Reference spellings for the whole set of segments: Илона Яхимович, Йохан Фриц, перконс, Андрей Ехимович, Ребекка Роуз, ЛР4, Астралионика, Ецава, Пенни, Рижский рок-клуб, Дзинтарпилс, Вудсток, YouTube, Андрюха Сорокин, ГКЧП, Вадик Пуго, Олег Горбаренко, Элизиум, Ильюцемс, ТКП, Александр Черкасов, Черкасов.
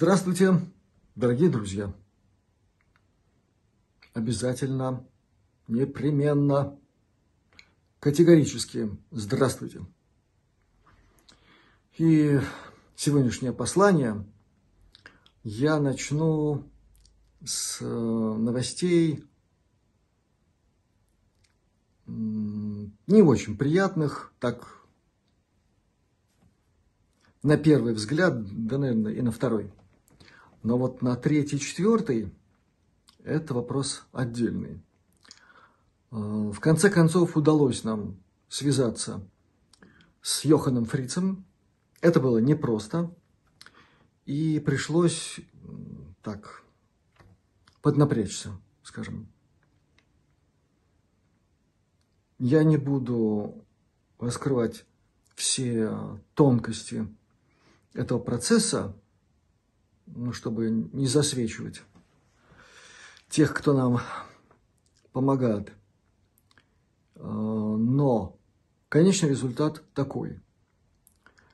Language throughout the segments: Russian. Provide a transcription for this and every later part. Здравствуйте, дорогие друзья! Обязательно, непременно, категорически здравствуйте! И сегодняшнее послание я начну с новостей не очень приятных, так на первый взгляд, да, наверное, и на второй. Но вот на третий, четвертый – это вопрос отдельный. В конце концов, удалось нам связаться с Йоханом Фрицем. Это было непросто. И пришлось так поднапрячься, скажем. Я не буду раскрывать все тонкости этого процесса, ну, чтобы не засвечивать тех, кто нам помогает. Но конечный результат такой.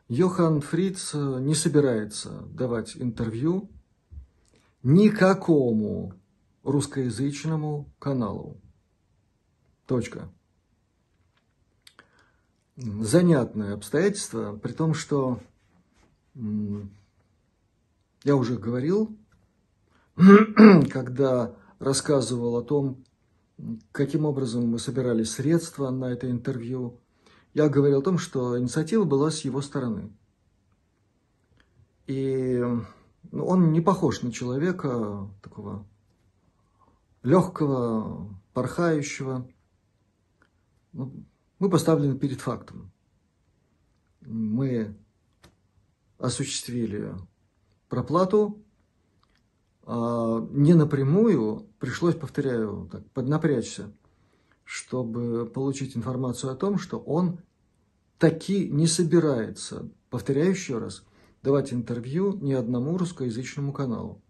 Йохан Фриц не собирается давать интервью никакому русскоязычному каналу. Точка. Занятное обстоятельство, при том, что я уже говорил, когда рассказывал о том, каким образом мы собирали средства на это интервью, я говорил о том, что инициатива была с его стороны. И он не похож на человека такого легкого, порхающего. Мы поставлены перед фактом. Мы осуществили проплату, не напрямую, пришлось, повторяю, так, поднапрячься, чтобы получить информацию о том, что он таки не собирается, повторяю еще раз, давать интервью ни одному русскоязычному каналу.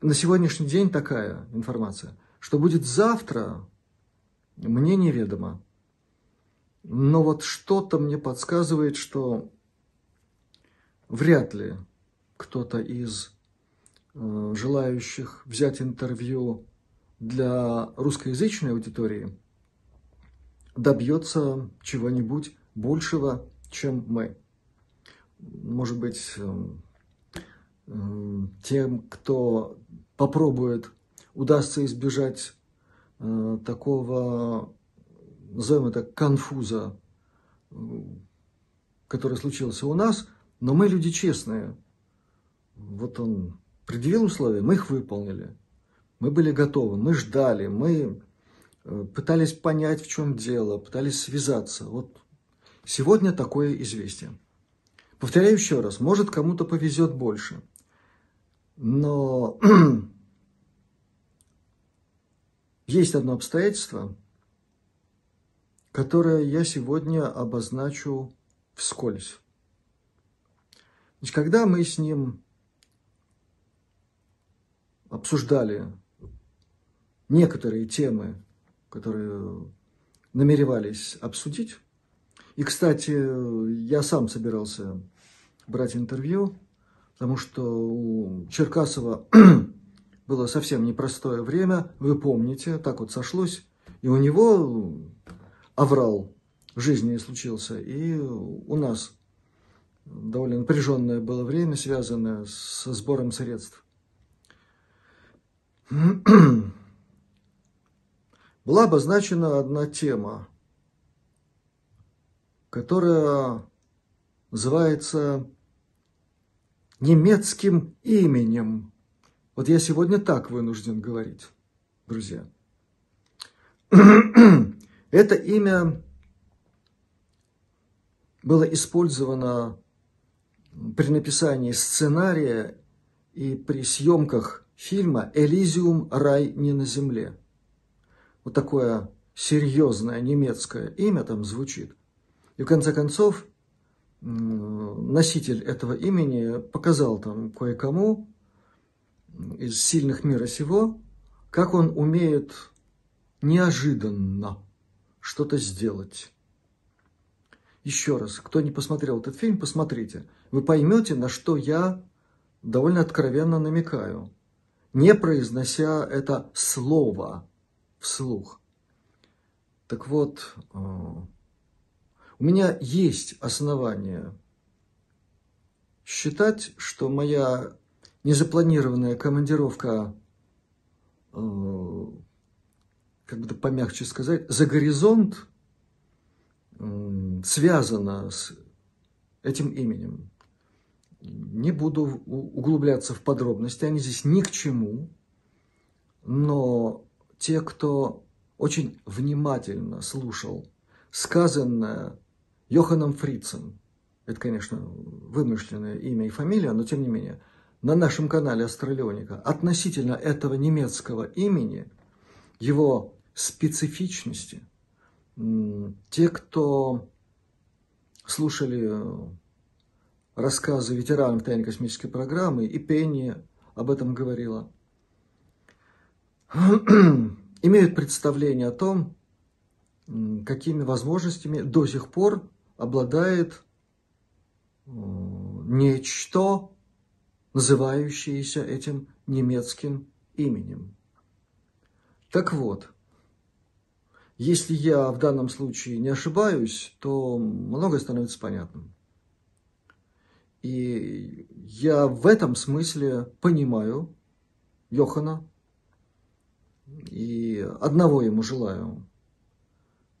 На сегодняшний день такая информация. Что будет завтра, мне неведомо. Но вот что-то мне подсказывает, что вряд ли кто-то из желающих взять интервью для русскоязычной аудитории добьется чего-нибудь большего, чем мы. Может быть, тем, кто попробует, удастся избежать такого, назовем это, конфуза, который случился у нас, но мы люди честные. Вот он предъявил условия, мы их выполнили. Мы были готовы, мы ждали, мы пытались понять, в чем дело, пытались связаться. Вот сегодня такое известие. Повторяю еще раз, может, кому-то повезет больше. Но есть одно обстоятельство, которое я сегодня обозначу вскользь. Значит, когда мы с ним обсуждали некоторые темы, которые намеревались обсудить, и, кстати, я сам собирался брать интервью, потому что у Черкасова было совсем непростое время, вы помните, так вот сошлось, и у него аврал в жизни случился, и у нас довольно напряженное было время, связанное со сбором средств. Была обозначена одна тема, которая называется немецким именем. Вот я сегодня так вынужден говорить, друзья. Это имя было использовано при написании сценария и при съемках фильма «Элизиум. Рай не на земле». Вот такое серьезное немецкое имя там звучит. И в конце концов носитель этого имени показал там кое-кому из сильных мира сего, как он умеет неожиданно что-то сделать. Еще раз, кто не посмотрел этот фильм, посмотрите. Вы поймете, на что я довольно откровенно намекаю, не произнося это слово вслух. Так вот, у меня есть основания считать, что моя незапланированная командировка, как бы помягче сказать, за горизонт, связана с этим именем. Не буду углубляться в подробности, они здесь ни к чему, но те, кто очень внимательно слушал сказанное Йоханом Фрицем, это, конечно, вымышленное имя и фамилия, но тем не менее, на нашем канале Астралионика, относительно этого немецкого имени, его специфичности, те, кто слушали рассказы ветеранов тайной космической программы, и Пенни об этом говорила, имеют представление о том, какими возможностями до сих пор обладает нечто, называющееся этим немецким именем. Так вот, если я в данном случае не ошибаюсь, то многое становится понятным. И я в этом смысле понимаю Йохана, и одного ему желаю,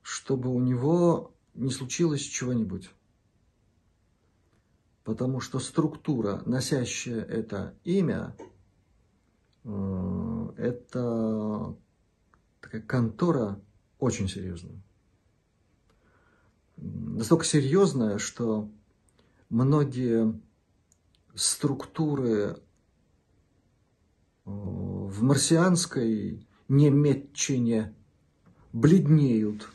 чтобы у него не случилось чего-нибудь. Потому что структура, носящая это имя, это такая контора очень серьезная. Настолько серьезная, что многие структуры в марсианской немецчине бледнеют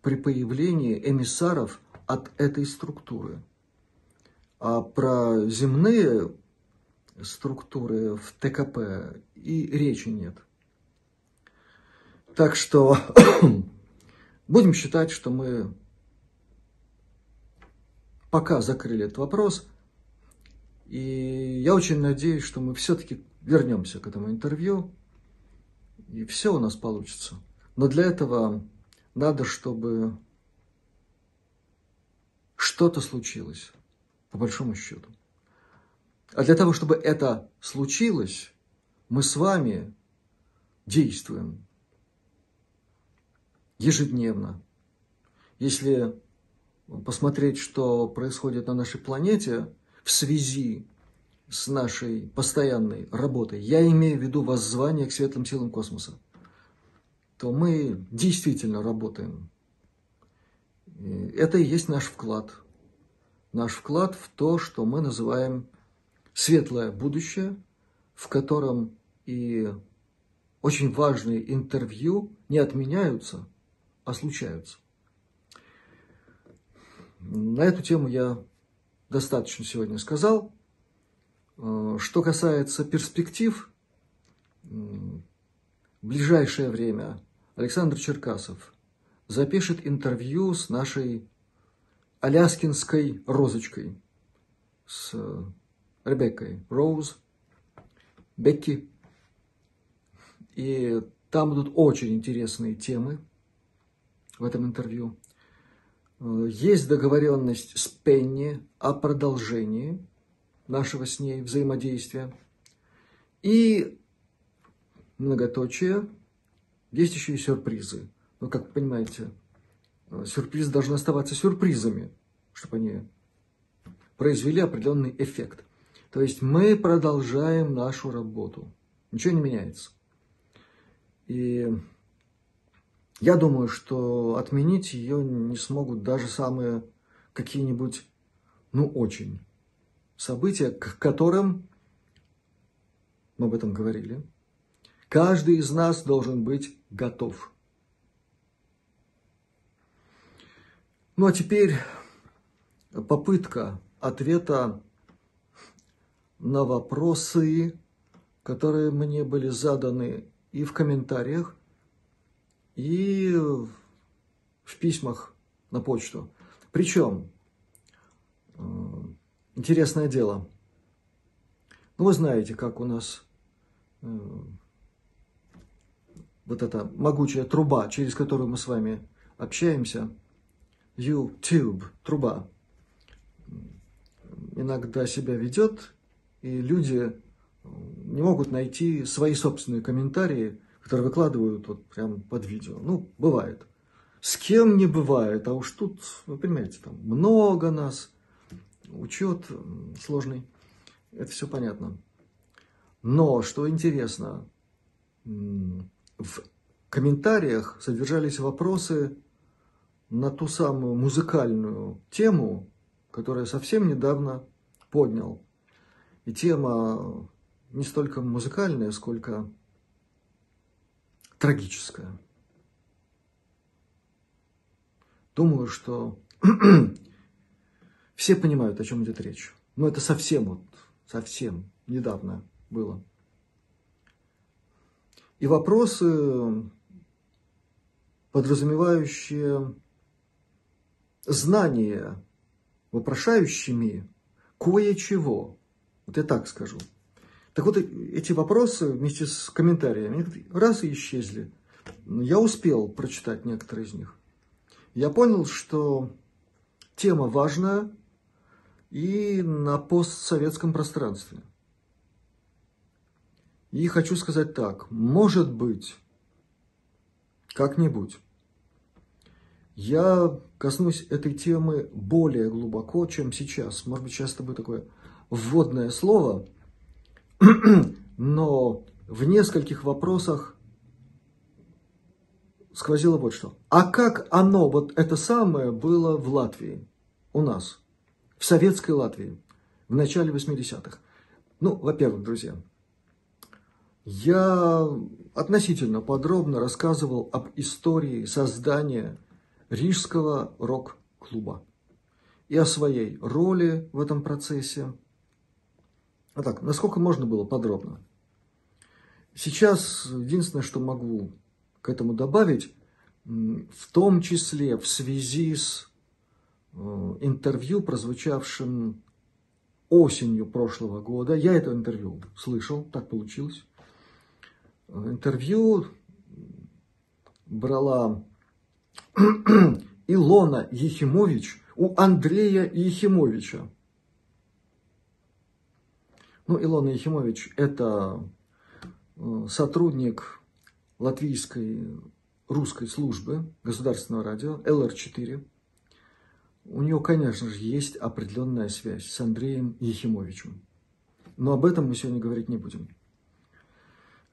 при появлении эмиссаров от этой структуры. А про земные структуры в ТКП и речи нет. Так что будем считать, что мы пока закрыли этот вопрос. И я очень надеюсь, что мы все-таки вернемся к этому интервью. И все у нас получится. Но для этого надо, чтобы что-то случилось. По большому счету. А для того, чтобы это случилось, мы с вами действуем ежедневно. Если посмотреть, что происходит на нашей планете в связи с нашей постоянной работой, я имею в виду воззвание к светлым силам космоса, то мы действительно работаем. И это и есть наш вклад. Наш вклад в то, что мы называем светлое будущее, в котором и очень важные интервью не отменяются, а случаются. На эту тему я достаточно сегодня сказал. Что касается перспектив, в ближайшее время Александр Черкасов запишет интервью с нашей аляскинской розочкой, с Ребеккой Роуз, Бекки. И там будут очень интересные темы в этом интервью. Есть договоренность с Пенни о продолжении нашего с ней взаимодействия. И, многоточие, есть еще и сюрпризы. Ну, как вы понимаете, сюрпризы должны оставаться сюрпризами, чтобы они произвели определенный эффект. То есть мы продолжаем нашу работу. Ничего не меняется. И я думаю, что отменить ее не смогут даже самые какие-нибудь, ну, очень события, к которым, мы об этом говорили, каждый из нас должен быть готов. Ну, а теперь попытка ответа на вопросы, которые мне были заданы и в комментариях, и в письмах на почту. Причем, интересное дело, Ну, вы знаете, как у нас вот эта могучая труба, через которую мы с вами общаемся, YouTube, труба, иногда себя ведет, и люди не могут найти свои собственные комментарии, которые выкладывают вот прямо под видео. Ну, бывает. С кем не бывает, а уж тут, вы понимаете, там много нас, учет сложный, это все понятно. Но, что интересно, в комментариях содержались вопросы на ту самую музыкальную тему, которую я совсем недавно поднял. И тема не столько музыкальная, сколько трагическая. Думаю, что все понимают, о чем идет речь. Но это совсем недавно было. И вопросы, подразумевающие знание вопрошающими кое-чего. Вот я так скажу. Так вот, эти вопросы вместе с комментариями раз и исчезли. Я успел прочитать некоторые из них. Я понял, что тема важна и на постсоветском пространстве. И хочу сказать так. Может быть, как-нибудь я коснусь этой темы более глубоко, чем сейчас. Может быть, сейчас это будет такое вводное слово, но в нескольких вопросах сквозило вот что. А как оно, вот это самое, было в Латвии, у нас, в советской Латвии, в начале 80-х? Ну, во-первых, друзья, я относительно подробно рассказывал об истории создания Рижского рок-клуба и о своей роли в этом процессе. А так, насколько можно было подробно. Сейчас единственное, что могу к этому добавить, в том числе в связи с интервью, прозвучавшим осенью прошлого года, я это интервью слышал, так получилось. Интервью брала Илона Яхимович у Андрея Ехимовича. Ну, Илона Яхимович – это сотрудник латвийской русской службы государственного радио ЛР4. У нее, конечно же, есть определенная связь с Андреем Ехимовичем. Но об этом мы сегодня говорить не будем.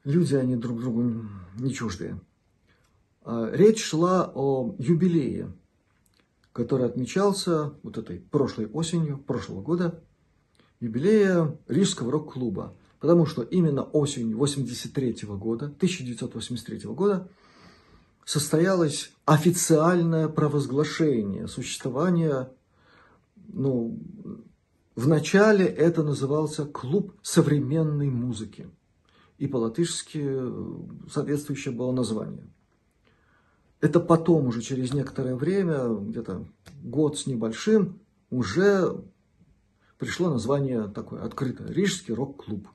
Люди, они друг другу не чуждые. Речь шла о юбилее, который отмечался вот этой прошлой осенью, прошлого года, юбилея Рижского рок-клуба. Потому что именно осенью 1983 года состоялось официальное провозглашение существования, ну, вначале это назывался «Клуб современной музыки», и по-латышски соответствующее было название. Это потом, уже через некоторое время, где-то год с небольшим, уже пришло название такое открытое – Рижский рок-клуб.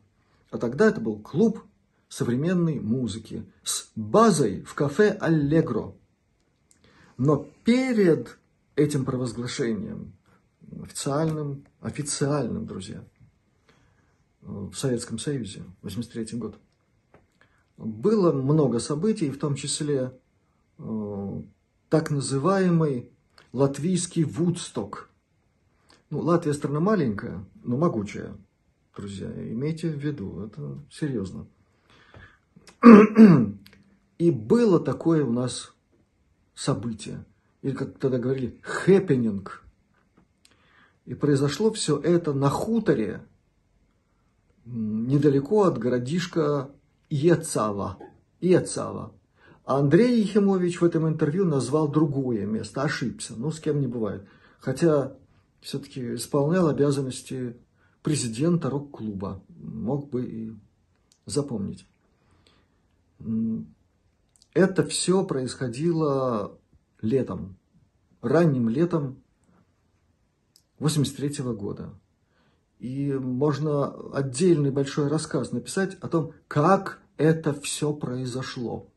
А тогда это был клуб современной музыки с базой в кафе «Аллегро». Но перед этим провозглашением, официальным, друзья, в Советском Союзе, 1983 год, было много событий, в том числе так называемый латвийский Вудсток. Ну, Латвия страна маленькая, но могучая, друзья, имейте в виду, это серьезно. И было такое у нас событие, или, как тогда говорили, хэппенинг. И произошло все это на хуторе, недалеко от городишка Ецава. А Андрей Ехимович в этом интервью назвал другое место, ошибся, ну, с кем не бывает. Хотя все-таки исполнял обязанности президента рок-клуба, мог бы и запомнить. Это все происходило летом, ранним летом 1983 года. И можно отдельный большой рассказ написать о том, как это все произошло,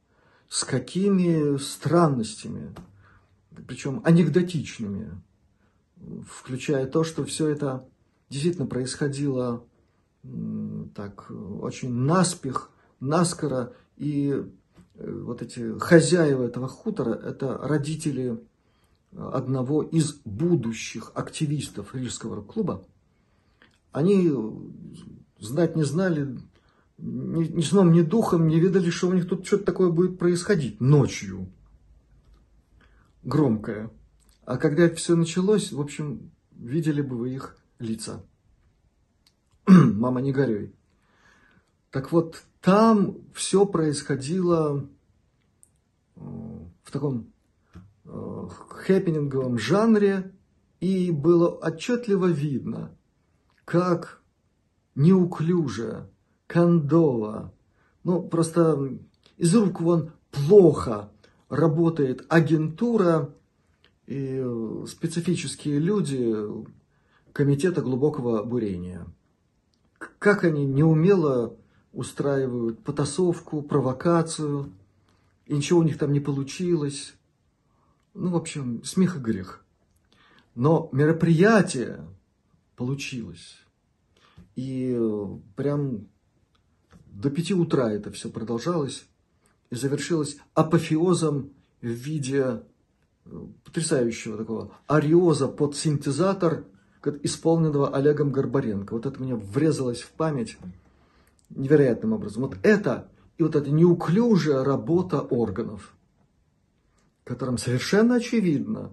с какими странностями, причем анекдотичными, включая то, что все это действительно происходило так очень наспех, наскоро, и вот эти хозяева этого хутора, это родители одного из будущих активистов Рижского рок-клуба, они знать не знали, ни сном, ни духом, не видали, что у них тут что-то такое будет происходить ночью, громкое. А когда это все началось, в общем, видели бы вы их лица. Мама, не горюй. Так вот, там все происходило в таком хэппининговом жанре, и было отчетливо видно, как неуклюже, кондово, ну просто из рук вон плохо работает агентура и специфические люди комитета глубокого бурения. Как они неумело устраивают потасовку, провокацию, и ничего у них там не получилось. Ну, в общем, смех и грех. Но мероприятие получилось. И прям до 5 утра это все продолжалось и завершилось апофеозом в виде потрясающего такого ариоза под синтезатор, исполненного Олегом Горбаренко. Вот это мне врезалось в память невероятным образом. Вот это и вот эта неуклюжая работа органов, которым совершенно очевидно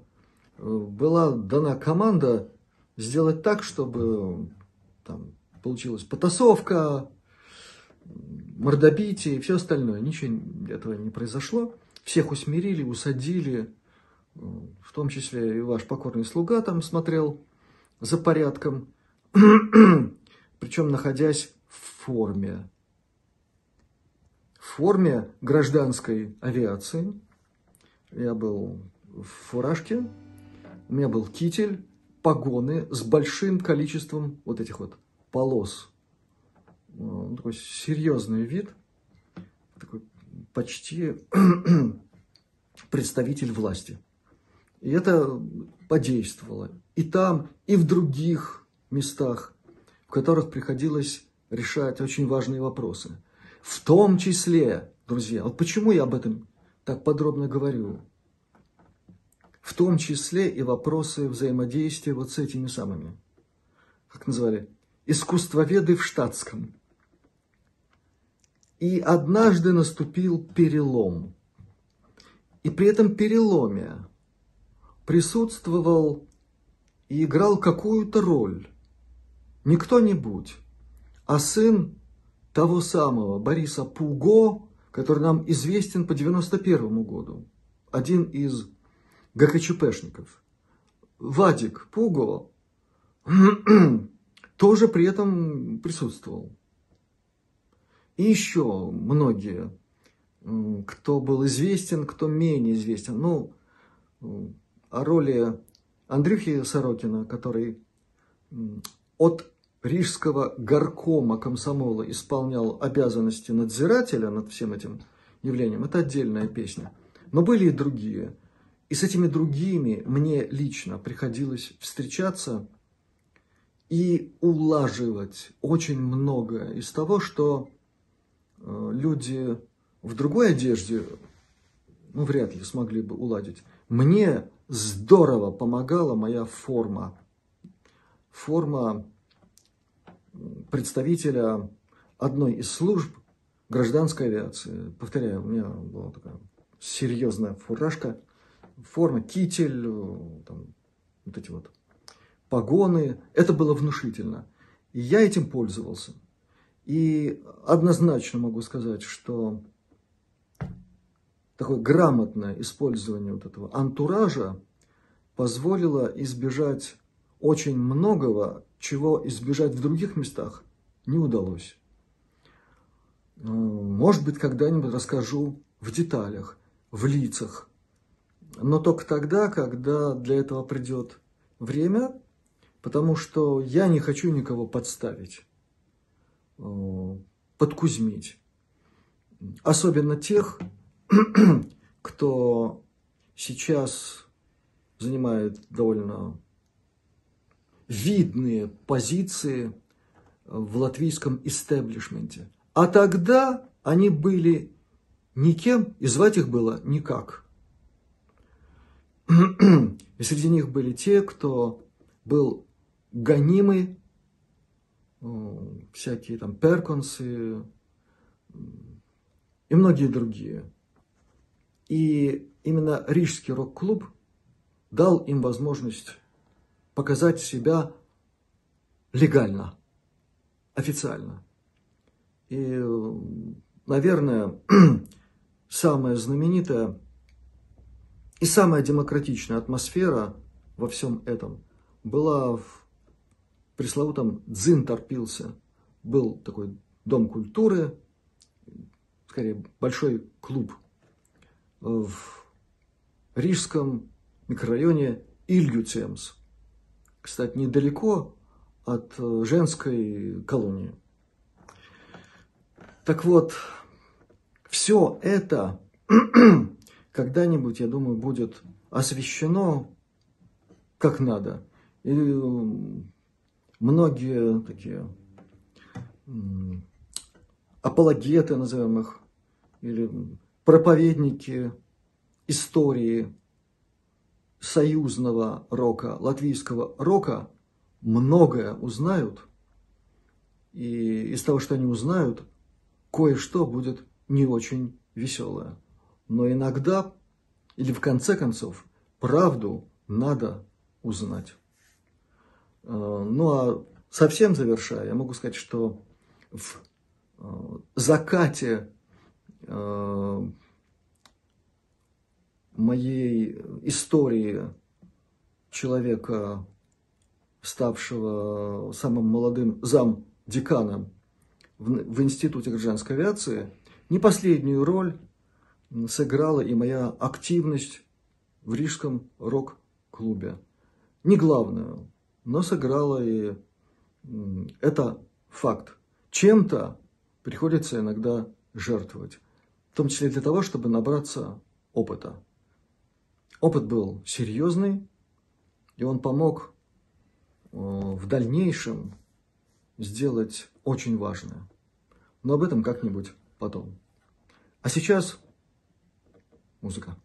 была дана команда сделать так, чтобы там получилась потасовка, мордобитие и все остальное. Ничего этого не произошло. Всех усмирили, усадили, в том числе и ваш покорный слуга там смотрел за порядком, причем находясь в форме. В форме гражданской авиации. Я был в фуражке, у меня был китель, погоны с большим количеством вот этих вот полос. Такой серьезный вид, такой почти представитель власти. И это подействовало и там, и в других местах, в которых приходилось решать очень важные вопросы. В том числе, друзья, вот почему я об этом так подробно говорю, в том числе и вопросы взаимодействия вот с этими самыми, как называли, искусствоведы в штатском. И однажды наступил перелом. И при этом переломе присутствовал и играл какую-то роль не кто-нибудь, а сын того самого Бориса Пуго, который нам известен по 91 году, один из ГКЧПшников. Вадик Пуго тоже при этом присутствовал. И еще многие, кто был известен, кто менее известен. Ну, о роли Андрюхи Сорокина, который от Рижского горкома комсомола исполнял обязанности надзирателя над всем этим явлением, это отдельная песня. Но были и другие. И с этими другими мне лично приходилось встречаться и улаживать очень многое из того, что люди в другой одежде, ну, вряд ли смогли бы уладить. Мне здорово помогала моя форма. Форма представителя одной из служб гражданской авиации. Повторяю, у меня была такая серьезная фуражка, форма, китель, там, вот эти вот погоны. Это было внушительно. И я этим пользовался. И однозначно могу сказать, что такое грамотное использование вот этого антуража позволило избежать очень многого, чего избежать в других местах не удалось. Может быть, когда-нибудь расскажу в деталях, в лицах. Но только тогда, когда для этого придет время, потому что я не хочу никого подставить, подкузмить. Особенно тех, кто сейчас занимает довольно видные позиции в латвийском истеблишменте. А тогда они были никем, и звать их было никак. И среди них были те, кто был гонимый, всякие там перконсы и многие другие. И именно Рижский рок-клуб дал им возможность показать себя легально, официально. И, наверное, самая знаменитая и самая демократичная атмосфера во всем этом была в пресловутом Дзинтарпилсе. Был такой дом культуры, скорее большой клуб в рижском микрорайоне Ильюцемс. Кстати, недалеко от женской колонии. Так вот, все это когда-нибудь, я думаю, будет освещено как надо. И многие такие апологеты, назовем их, или проповедники истории союзного рока, латвийского рока, многое узнают. И из того, что они узнают, кое-что будет не очень веселое. Но иногда, или в конце концов, правду надо узнать. Ну а совсем завершая, я могу сказать, что в закате моей истории человека, ставшего самым молодым замдеканом в Институте гражданской авиации, не последнюю роль сыграла и моя активность в Рижском рок-клубе. Не главную, но сыграла и это факт. Чем-то приходится иногда жертвовать, в том числе для того, чтобы набраться опыта. Опыт был серьезный, и он помог в дальнейшем сделать очень важное. Но об этом как-нибудь потом. А сейчас музыка.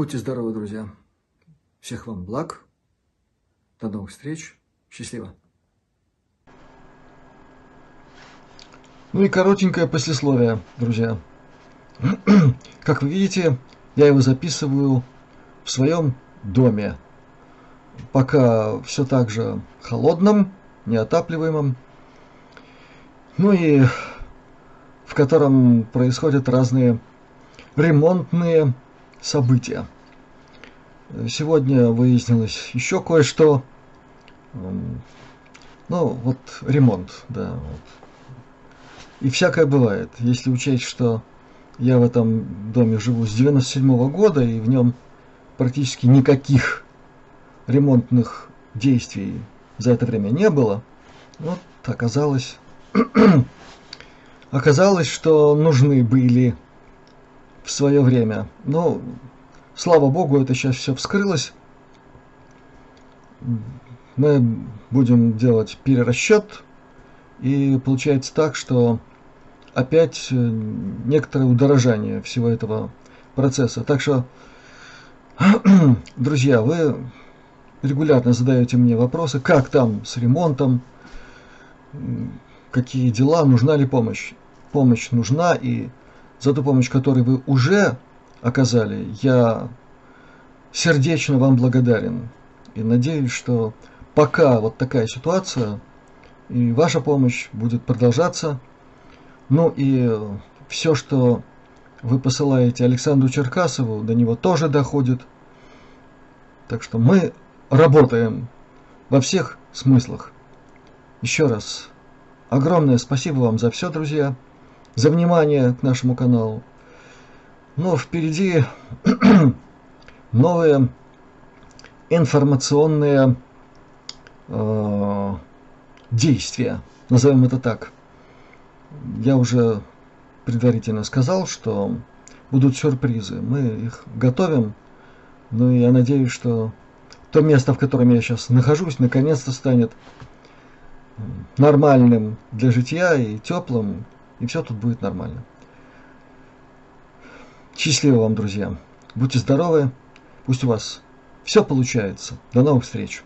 Будьте здоровы, друзья. Всех вам благ. До новых встреч. Счастливо. Ну и коротенькое послесловие, друзья. Как вы видите, я его записываю в своем доме. Пока все так же холодном, неотапливаемом. Ну и в котором происходят разные ремонтные события. Сегодня выяснилось еще кое-что. Ну, вот ремонт, да. И всякое бывает. Если учесть, что я в этом доме живу с 97-го года, и в нем практически никаких ремонтных действий за это время не было, вот оказалось, что нужны были в свое время. Но, слава богу, это сейчас все вскрылось. Мы будем делать перерасчет, и получается так, что опять некоторое удорожание всего этого процесса. Так что, друзья, вы регулярно задаете мне вопросы, как там с ремонтом, какие дела, нужна ли помощь. Помощь нужна, и за ту помощь, которую вы уже оказали, я сердечно вам благодарен. И надеюсь, что пока вот такая ситуация, и ваша помощь будет продолжаться. Ну и все, что вы посылаете Александру Черкасову, до него тоже доходит. Так что мы работаем во всех смыслах. Еще раз огромное спасибо вам за все, друзья, за внимание к нашему каналу. Но впереди новые информационные действия, назовем это так. Я уже предварительно сказал, что будут сюрпризы. Мы их готовим. Ну и я надеюсь, что то место, в котором я сейчас нахожусь, наконец-то станет нормальным для житья и теплым. И все тут будет нормально. Счастливо вам, друзья. Будьте здоровы. Пусть у вас все получается. До новых встреч.